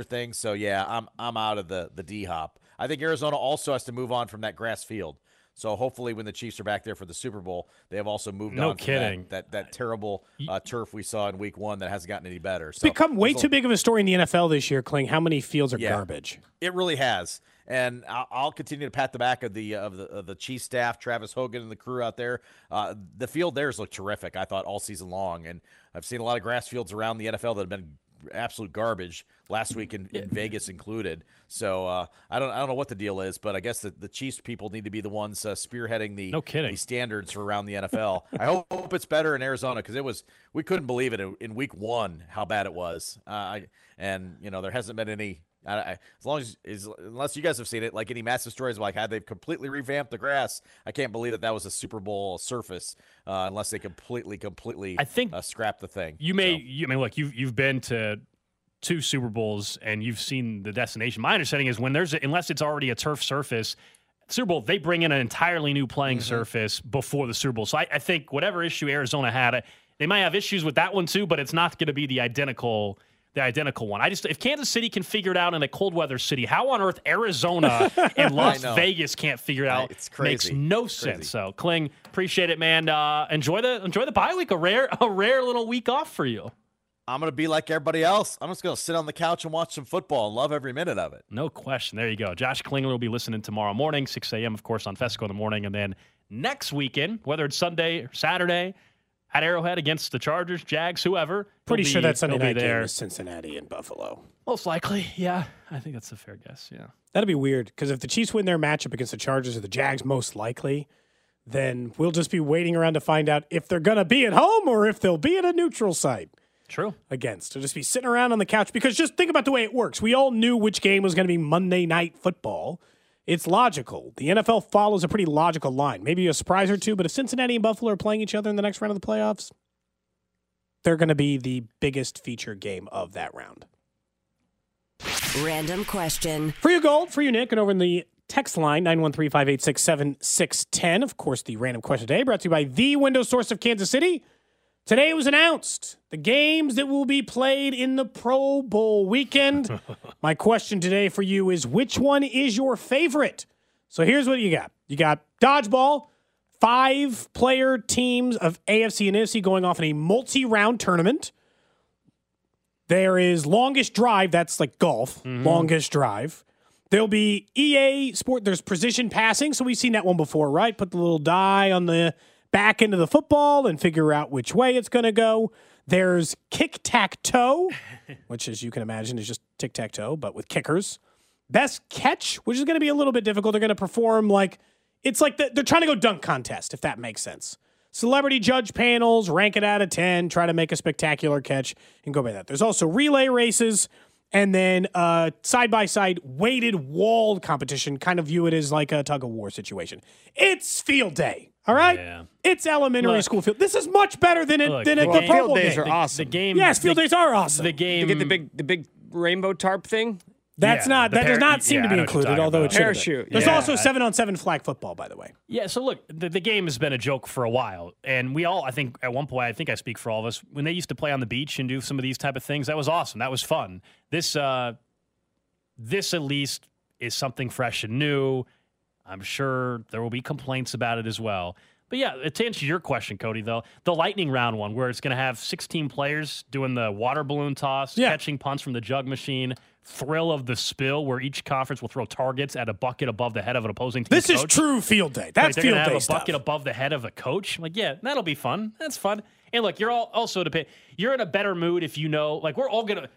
things. So I'm out of the D hop. I think Arizona also has to move on from that grass field. So hopefully, when the Chiefs are back there for the Super Bowl, they have also moved on. No kidding. That terrible turf we saw in Week 1 that hasn't gotten any better. So it's become way too big of a story in the NFL this year, Kling. How many fields are garbage? It really has. And I'll continue to pat the back of the Chiefs staff, Travis Hogan and the crew out there. The field theirs looked terrific, I thought, all season long. And I've seen a lot of grass fields around the NFL that have been absolute garbage last week in Vegas included. So I don't know what the deal is, but I guess the Chiefs people need to be the ones spearheading the standards for around the NFL. I hope it's better in Arizona, because we couldn't believe it in Week 1 how bad it was. And there hasn't been any. Unless you guys have seen it, like any massive stories about how they've completely revamped the grass, I can't believe that that was a Super Bowl surface unless they completely, I think, scrap the thing. Look, you've been to two Super Bowls and you've seen the destination. My understanding is when unless it's already a turf surface, Super Bowl, they bring in an entirely new playing surface before the Super Bowl. So I think whatever issue Arizona had, they might have issues with that one too, but it's not going to be the identical one. If Kansas City can figure it out in a cold weather city, how on earth Arizona and Las Vegas can't figure it out? It's crazy. Makes no sense. So Kling, appreciate it, man. Enjoy the bye week. A rare little week off for you. I'm going to be like everybody else. I'm just going to sit on the couch and watch some football and love every minute of it. No question. There you go. Josh Klingler will be listening tomorrow morning, 6 a.m., of course, on Fesco in the morning. And then next weekend, whether it's Sunday or Saturday, at Arrowhead against the Chargers, Jags, whoever. Pretty sure that Sunday night game is Cincinnati and Buffalo. Most likely, yeah. I think that's a fair guess, yeah. That'd be weird, because if the Chiefs win their matchup against the Chargers or the Jags, most likely, then we'll just be waiting around to find out if they're going to be at home or if they'll be at a neutral site. True. Against. So just be sitting around on the couch, because just think about the way it works. We all knew which game was going to be Monday Night Football. It's logical. The NFL follows a pretty logical line. Maybe a surprise or two, but if Cincinnati and Buffalo are playing each other in the next round of the playoffs, they're going to be the biggest feature game of that round. Random question. For you, Gold. For you, Nick. And over in the text line, 913-586-7610. Of course, the random question today brought to you by the window source of Kansas City. Today it was announced the games that will be played in the Pro Bowl weekend. My question today for you is, which one is your favorite? So here's what you got. You got dodgeball, 5-player teams of AFC and NFC going off in a multi-round tournament. There is longest drive. That's like golf, longest drive. There'll be EA Sport. There's precision passing. So we've seen that one before, right? Put the little die on the back into the football and figure out which way it's going to go. There's kick-tack-toe, which, as you can imagine, is just tic-tac-toe, but with kickers. Best catch, which is going to be a little bit difficult. They're going to perform like it's like they're trying to go dunk contest, if that makes sense. Celebrity judge panels, rank it out of 10, try to make a spectacular catch, and go by that. There's also relay races, and then side-by-side weighted walled competition. Kind of view it as like a tug-of-war situation. It's field day. All right, yeah. It's elementary school field. This is much better than the Pro Bowl days game. Are awesome. Field days are awesome. The game, you get the big rainbow tarp thing. That does not seem to be included, although it should. Parachute. There's also 7-on-7 flag football, by the way. Yeah. So look, the game has been a joke for a while, and we all, I think, at one point, I think I speak for all of us, when they used to play on the beach and do some of these type of things, that was awesome. That was fun. This at least is something fresh and new. I'm sure there will be complaints about it as well. But yeah, to answer your question, Cody, though, the lightning round one, where it's going to have 16 players doing the water balloon toss, catching punts from the jug machine, thrill of the spill, where each conference will throw targets at a bucket above the head of an opposing team. This is true field day. That's field day stuff. They're going to have a bucket above the head of a coach. I'm like, yeah, that'll be fun. That's fun. And look, you're all also you're in a better mood if you know, like, we're all going to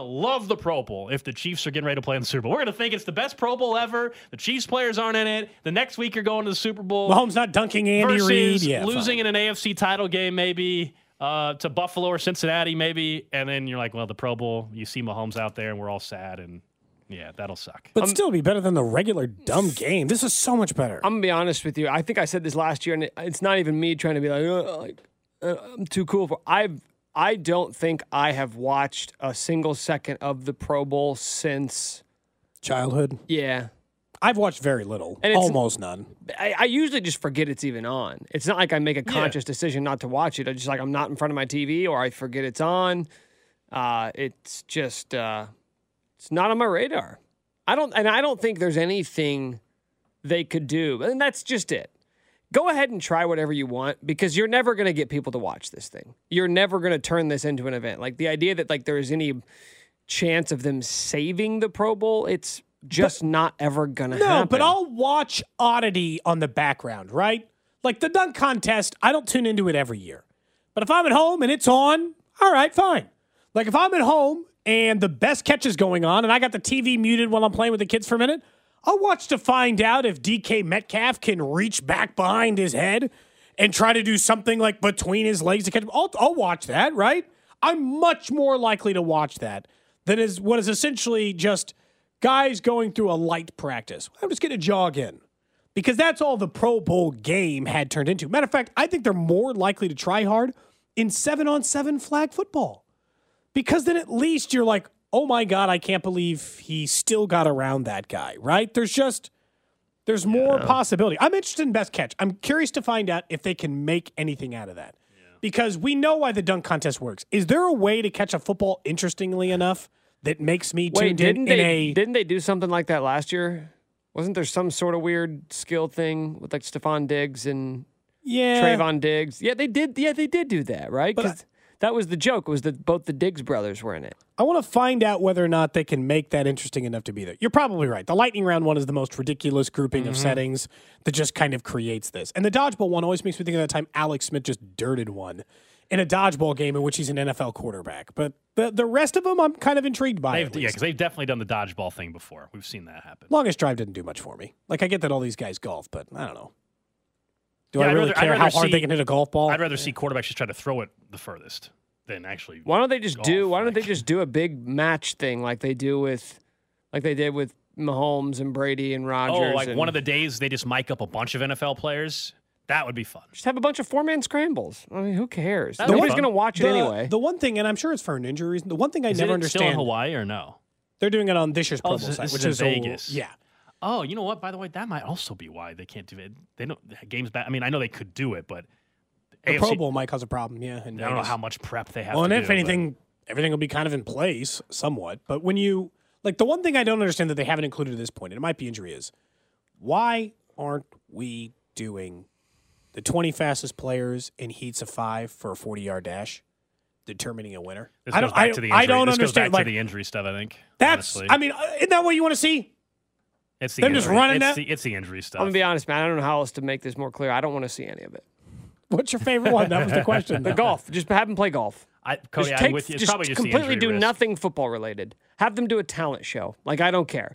love the Pro Bowl if the Chiefs are getting ready to play in the Super Bowl. We're going to think it's the best Pro Bowl ever. The Chiefs players aren't in it. The next week you're going to the Super Bowl. Mahomes not dunking Andy Reid. Yeah, losing in an AFC title game maybe to Buffalo or Cincinnati maybe. And then you're like, well, the Pro Bowl, you see Mahomes out there and we're all sad. And, yeah, that'll suck. But still be better than the regular dumb game. This is so much better. I'm going to be honest with you. I think I said this last year, and it's not even me trying to be I'm too cool for I don't think I have watched a single second of the Pro Bowl since childhood. Yeah. I've watched very little, almost none. I usually just forget it's even on. It's not like I make a conscious decision not to watch it. I just I'm not in front of my TV, or I forget it's on. It's just it's not on my radar. I don't think there's anything they could do. And that's just it. Go ahead and try whatever you want, because you're never going to get people to watch this thing. You're never going to turn this into an event. Like, the idea that there is any chance of them saving the Pro Bowl, it's just not ever going to happen. No, but I'll watch Audacy on the background, right? Like the dunk contest, I don't tune into it every year. But if I'm at home and it's on, all right, fine. Like if I'm at home and the best catch is going on and I got the TV muted while I'm playing with the kids for a minute, I'll watch to find out if DK Metcalf can reach back behind his head and try to do something like between his legs to catch him. I'll watch that, right? I'm much more likely to watch that than is what is essentially just guys going through a light practice. I'm just going to jog in. Because that's all the Pro Bowl game had turned into. Matter of fact, I think they're more likely to try hard in 7-on-7 flag football. Because then at least you're like, oh my God, I can't believe he still got around that guy, right? There's more possibility. I'm interested in best catch. I'm curious to find out if they can make anything out of that. Yeah. Because we know why the dunk contest works. Is there a way to catch a football interestingly enough that makes me tuned Didn't they do something like that last year? Wasn't there some sort of weird skill thing with like Stephon Diggs and Trayvon Diggs? Yeah, they did do that, right? Because that was the joke, was that both the Diggs brothers were in it. I want to find out whether or not they can make that interesting enough to be there. You're probably right. The lightning round one is the most ridiculous grouping of settings that just kind of creates this. And the dodgeball one always makes me think of that time Alex Smith just dirted one in a dodgeball game in which he's an NFL quarterback. But the rest of them, I'm kind of intrigued by. Yeah, because they've definitely done the dodgeball thing before. We've seen that happen. Longest drive didn't do much for me. Like, I get that all these guys golf, but I don't know. Do I really care how hard they can hit a golf ball? I'd rather see quarterbacks just try to throw it the furthest than actually. Why don't they just do a big match thing like they did with Mahomes and Brady and Rodgers? Oh, one of the days they just mic up a bunch of NFL players. That would be fun. Just have a bunch of 4-man scrambles. I mean, who cares? Nobody's going to watch it anyway. The one thing, and I'm sure it's for an injury reason, the one thing I never understand. Is it still in Hawaii or no? They're doing it on this year's Pro Bowl site, which is Vegas. Yeah. Oh, you know what? By the way, that might also be why they can't do it. They don't games back. I mean, I know they could do it, but the Pro Bowl might cause a problem. Yeah, I don't know how much prep they have. Well, and if anything, everything will be kind of in place somewhat. But when you the one thing I don't understand that they haven't included at this point, and it might be injury, is why aren't we doing the 20 fastest players in heats of 5 for a 40-yard dash, determining a winner? This goes back to the injury. I don't understand. Goes back to the injury stuff, I think. Isn't that what you want to see? It's them just running that? It's the injury stuff. I'm going to be honest, man. I don't know how else to make this more clear. I don't want to see any of it. What's your favorite one? That was the question. The golf. Just have them play golf. Cody, I'm with you. It's probably just completely do nothing football-related. Have them do a talent show. Like, I don't care.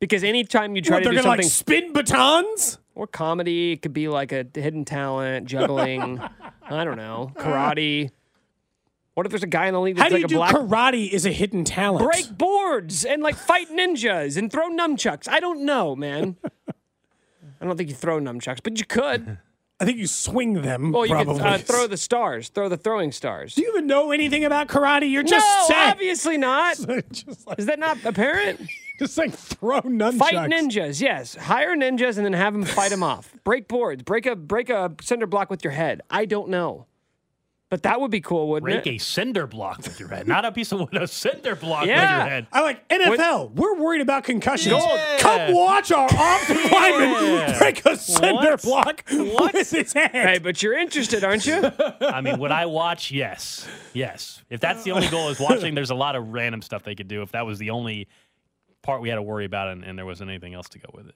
Because anytime you try to do something... They're going to, spin batons? Or comedy. It could be like a hidden talent, juggling, I don't know, karate. What if there's a guy in the league that's like a black... How do you do karate is a hidden talent? Break boards and fight ninjas and throw nunchucks. I don't know, man. I don't think you throw nunchucks, but you could. I think you swing them, probably. You could throw the stars, throw the throwing stars. Do you even know anything about karate? You're just saying. Obviously not. Is that not apparent? Just throw nunchucks. Fight ninjas, yes. Hire ninjas and then have them fight them off. Break boards. Break a cinder block with your head. I don't know. But that would be cool, wouldn't it? Break a cinder block with your head. Not a piece of wood, a cinder block with your head. I like NFL. We're worried about concussions. Yeah. Come watch our offensive lineman break a cinder block with his head. Hey, but you're interested, aren't you? I mean, would I watch? Yes. Yes. If that's the only goal is watching, there's a lot of random stuff they could do if that was the only part we had to worry about and there wasn't anything else to go with it.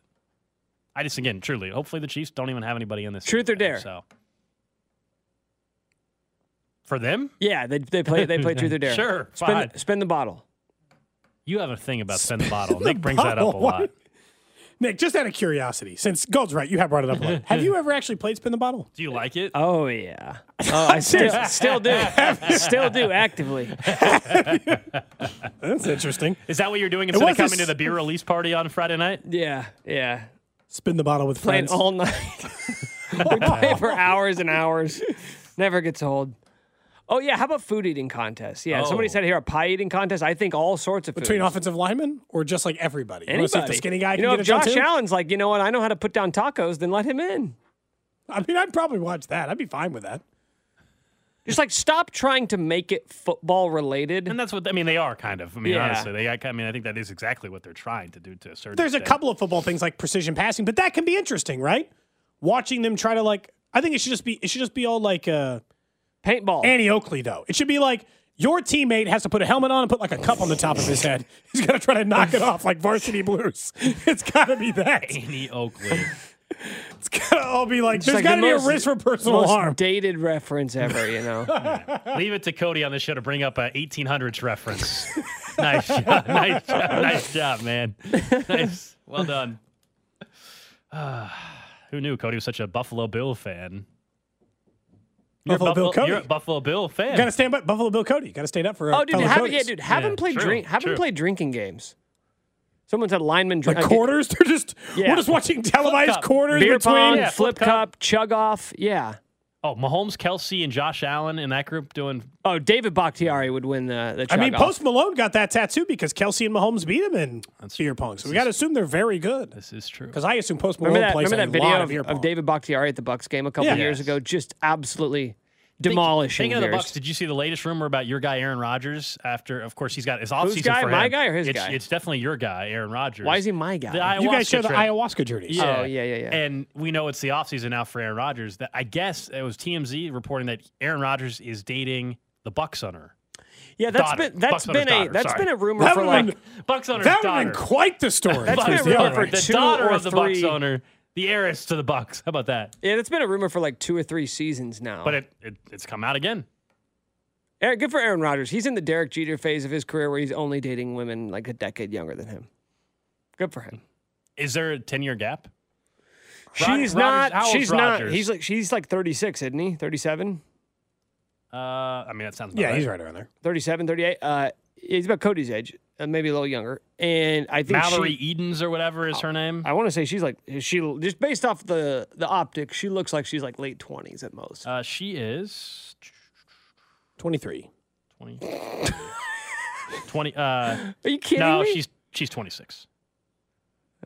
I just, again, truly, hopefully the Chiefs don't even have anybody in this. Truth or dare. So. For them? Yeah, they play Truth or Dare. Sure, fine. Spin the bottle. You have a thing about spin the bottle. Nick brings that up a lot. Nick, just out of curiosity, since Gold's right, you have brought it up a lot. Have you ever actually played spin the bottle? Do you like it? Oh, yeah. Oh, I still do. Still do, actively. That's interesting. Is that what you're doing instead of coming to the beer release party on Friday night? Yeah. Spin the bottle with friends. Playing all night. We play for hours and hours. Never gets old. Oh, yeah. How about food eating contests? Yeah. Oh. Somebody said here a pie eating contest. I think all sorts of food. Between offensive linemen or just like everybody? Anybody. You want to see if the skinny guy can get a shot too? If Josh Allen's like, you know what? I know how to put down tacos, then let him in. I mean, I'd probably watch that. I'd be fine with that. Just stop trying to make it football related. And that's what, I mean, they are kind of. I mean, honestly, I think that is exactly what they're trying to do to a certain extent. There's a couple of football things like precision passing, but that can be interesting, right? Watching them try to I think it should just be all paintball. Annie Oakley, though. It should be your teammate has to put a helmet on and put a cup on the top of his head. He's got to try to knock it off like Varsity Blues. It's got to be that. Annie Oakley. It's got to all be there's got to be a risk for personal harm. Dated reference ever, you know. Yeah. Leave it to Cody on the show to bring up a 1800s reference. Nice job. Nice job. Nice job, man. Nice. Well done. Who knew Cody was such a Buffalo Bill fan? Buffalo Bill Cody. You're a Buffalo Bill fan. Got to stand by Buffalo Bill Cody. Got to stand up for our Have him play drinking games. Someone said lineman drink. Like quarters? They're just, we're just watching televised quarters. Beer pong, flip cup, chug off. Yeah. Oh, Mahomes, Kelce, and Josh Allen in that group doing... Oh, David Bakhtiari would win the chug off. I mean, Post Malone got that tattoo because Kelce and Mahomes beat him in beer pong. So we got to assume they're very good. This is true. Because I assume Post Malone plays a lot of beer pong. Remember that video of David Bakhtiari at the Bucks game a couple years ago? Just absolutely... demolishing. Speaking of the Bucks, did you see the latest rumor about your guy Aaron Rodgers? After, of course, he's got his offseason for him. My guy or his guy? It's definitely your guy, Aaron Rodgers. Why is he my guy? You guys share the ayahuasca journeys. Yeah. Oh, yeah. And we know it's the offseason now for Aaron Rodgers. That I guess it was TMZ reporting that Aaron Rodgers is dating the Bucks owner. Yeah, that's been a rumor for like Bucks owner's daughter. That would have been quite the story. That's been a rumor for the daughter of the Bucks owner. The heiress to the Bucks. How about that? Yeah, it's been a rumor for like 2 or 3 seasons now. But it's come out again. Good for Aaron Rodgers. He's in the Derek Jeter phase of his career where he's only dating women like a decade younger than him. Good for him. Is there a 10-year gap? She's not. She's like 36, isn't he? 37? I mean, that sounds about right. He's right around there. 37, 38. He's about Cody's age. Maybe a little younger, and I think Mallory Edens or whatever is her name. I want to say she's just based off the optics. She looks like she's like late 20s at most. She is 23. 20. Are you kidding me? No, she's 26.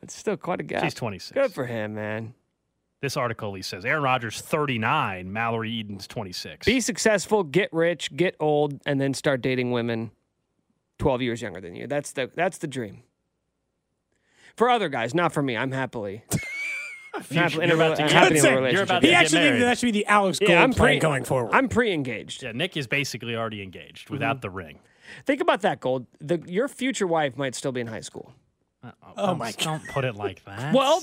That's still quite a gap. She's 26. Good for him, man. This article, he says, Aaron Rodgers, 39. Mallory Edens, 26. Be successful, get rich, get old, and then start dating women 12 years younger than you. That's the dream. For other guys, not for me. I'm happily. I'm happy in a relationship. He actually thinks that should be the Alex Gold plan going forward. I'm pre-engaged. Yeah, Nick is basically already engaged without the ring. Think about that, Gold. Your future wife might still be in high school. Oh my God! Don't put it like that. Well,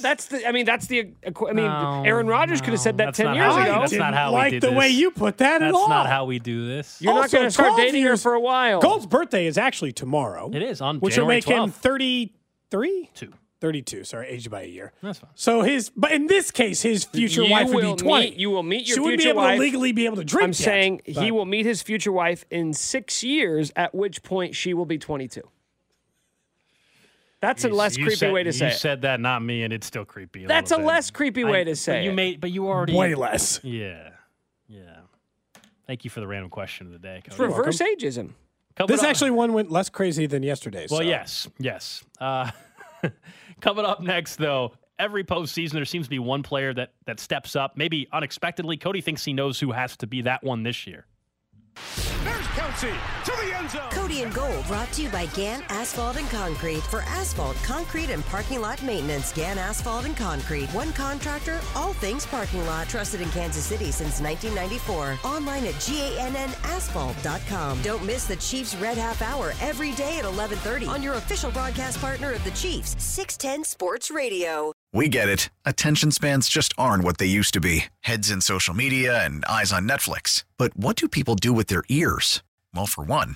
Aaron Rodgers could have said that 10 years ago. That's not how we do this. Like the way you put that at all. That's not how we do this. You're not going to start dating her for a while. Gold's birthday is actually tomorrow. It is on January 12th. Which will make him 33? 32. Sorry, aged by a year. That's fine. So but in this case, his future wife would be 20. You will meet your future wife. She wouldn't be able to legally be able to drink. I'm saying he will meet his future wife in 6 years, at which point she will be 22. That's a less creepy way to say it. You said that, not me, and it's still creepy. That's a less creepy way to say it. But you already... Way less. Yeah. Thank you for the random question of the day, Cody. It's reverse ageism. This actually one went less crazy than yesterday's. Well, yes. Coming up next, though, every postseason there seems to be one player that steps up, maybe unexpectedly. Cody thinks he knows who has to be that one this year. There's Kelce to the end zone. Cody and Gold brought to you by GAN Asphalt and Concrete. For asphalt, concrete, and parking lot maintenance, GAN Asphalt and Concrete. One contractor, all things parking lot. Trusted in Kansas City since 1994. Online at GANNAsphalt.com. Don't miss the Chiefs Red Half Hour every day at 11:30 on your official broadcast partner of the Chiefs, 610 Sports Radio. We get it. Attention spans just aren't what they used to be. Heads in social media and eyes on Netflix. But what do people do with their ears? Well, for one,